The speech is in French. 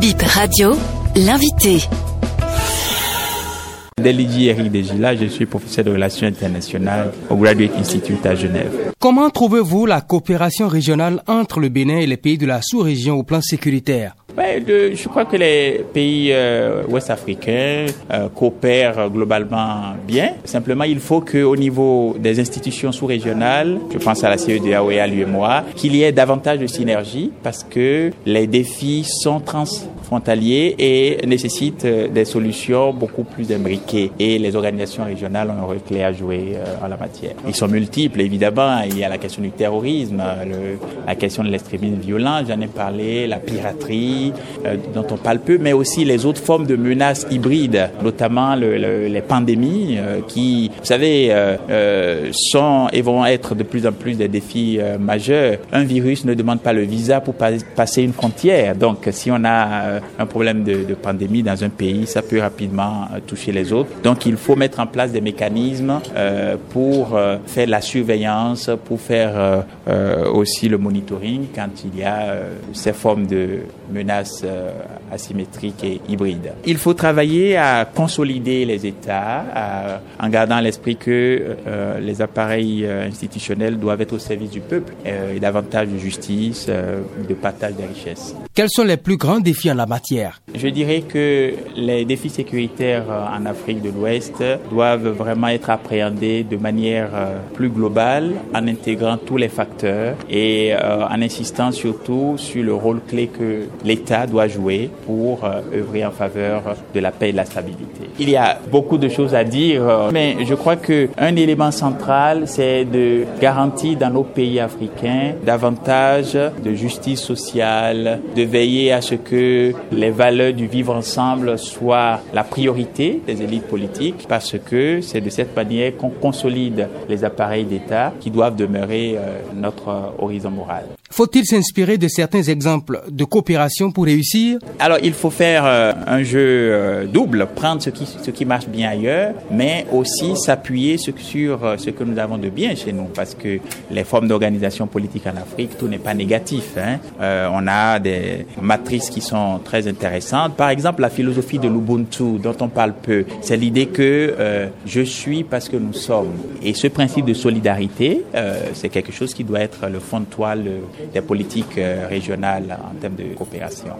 BIP Radio, l'invité. Delidji Eric Degila, je suis professeur de relations internationales au Graduate Institute à Genève. Comment trouvez-vous la coopération régionale entre le Bénin et les pays de la sous-région au plan sécuritaire ? Je crois que les pays ouest-africains coopèrent globalement bien. Simplement, il faut qu'au niveau des institutions sous-régionales, je pense à la CEDEAO et à l'UMOA, qu'il y ait davantage de synergie parce que les défis sont transfrontaliers et nécessitent des solutions beaucoup plus imbriquées. Et les organisations régionales ont un rôle clé à jouer en la matière. Ils sont multiples, évidemment. Il y a la question du terrorisme, la question de l'extrémisme violent, j'en ai parlé, la piraterie, dont on parle peu, mais aussi les autres formes de menaces hybrides, notamment les pandémies qui, vous savez, sont et vont être de plus en plus des défis majeurs. Un virus ne demande pas le visa pour passer une frontière. Donc, si on a un problème de pandémie dans un pays, ça peut rapidement toucher les autres. Donc, il faut mettre en place des mécanismes pour faire la surveillance, pour faire aussi le monitoring quand il y a ces formes de menaces asymétriques et hybrides. Il faut travailler à consolider les États en gardant à l'esprit que les appareils institutionnels doivent être au service du peuple et davantage de justice, de partage des richesses. Quels sont les plus grands défis en la matière ? Je dirais que les défis sécuritaires en Afrique de l'Ouest doivent vraiment être appréhendés de manière plus globale en intégrant tous les facteurs et en insistant surtout sur le rôle clé que l'État doit jouer pour œuvrer en faveur de la paix et de la stabilité. Il y a beaucoup de choses à dire, mais je crois qu'un élément central, c'est de garantir dans nos pays africains davantage de justice sociale, de veiller à ce que les valeurs du vivre ensemble soient la priorité des élites politiques, parce que c'est de cette manière qu'on consolide les appareils d'État qui doivent demeurer notre horizon moral. Faut-il s'inspirer de certains exemples de coopération pour réussir ? Alors, il faut faire un jeu double, prendre ce qui marche bien ailleurs, mais aussi s'appuyer sur ce que nous avons de bien chez nous, parce que les formes d'organisation politique en Afrique, tout n'est pas négatif. On a des matrices qui sont très intéressantes. Par exemple, la philosophie de l'Ubuntu, dont on parle peu, c'est l'idée que je suis parce que nous sommes. Et ce principe de solidarité, c'est quelque chose qui doit être le fond de toile des politiques régionales en termes de coopération.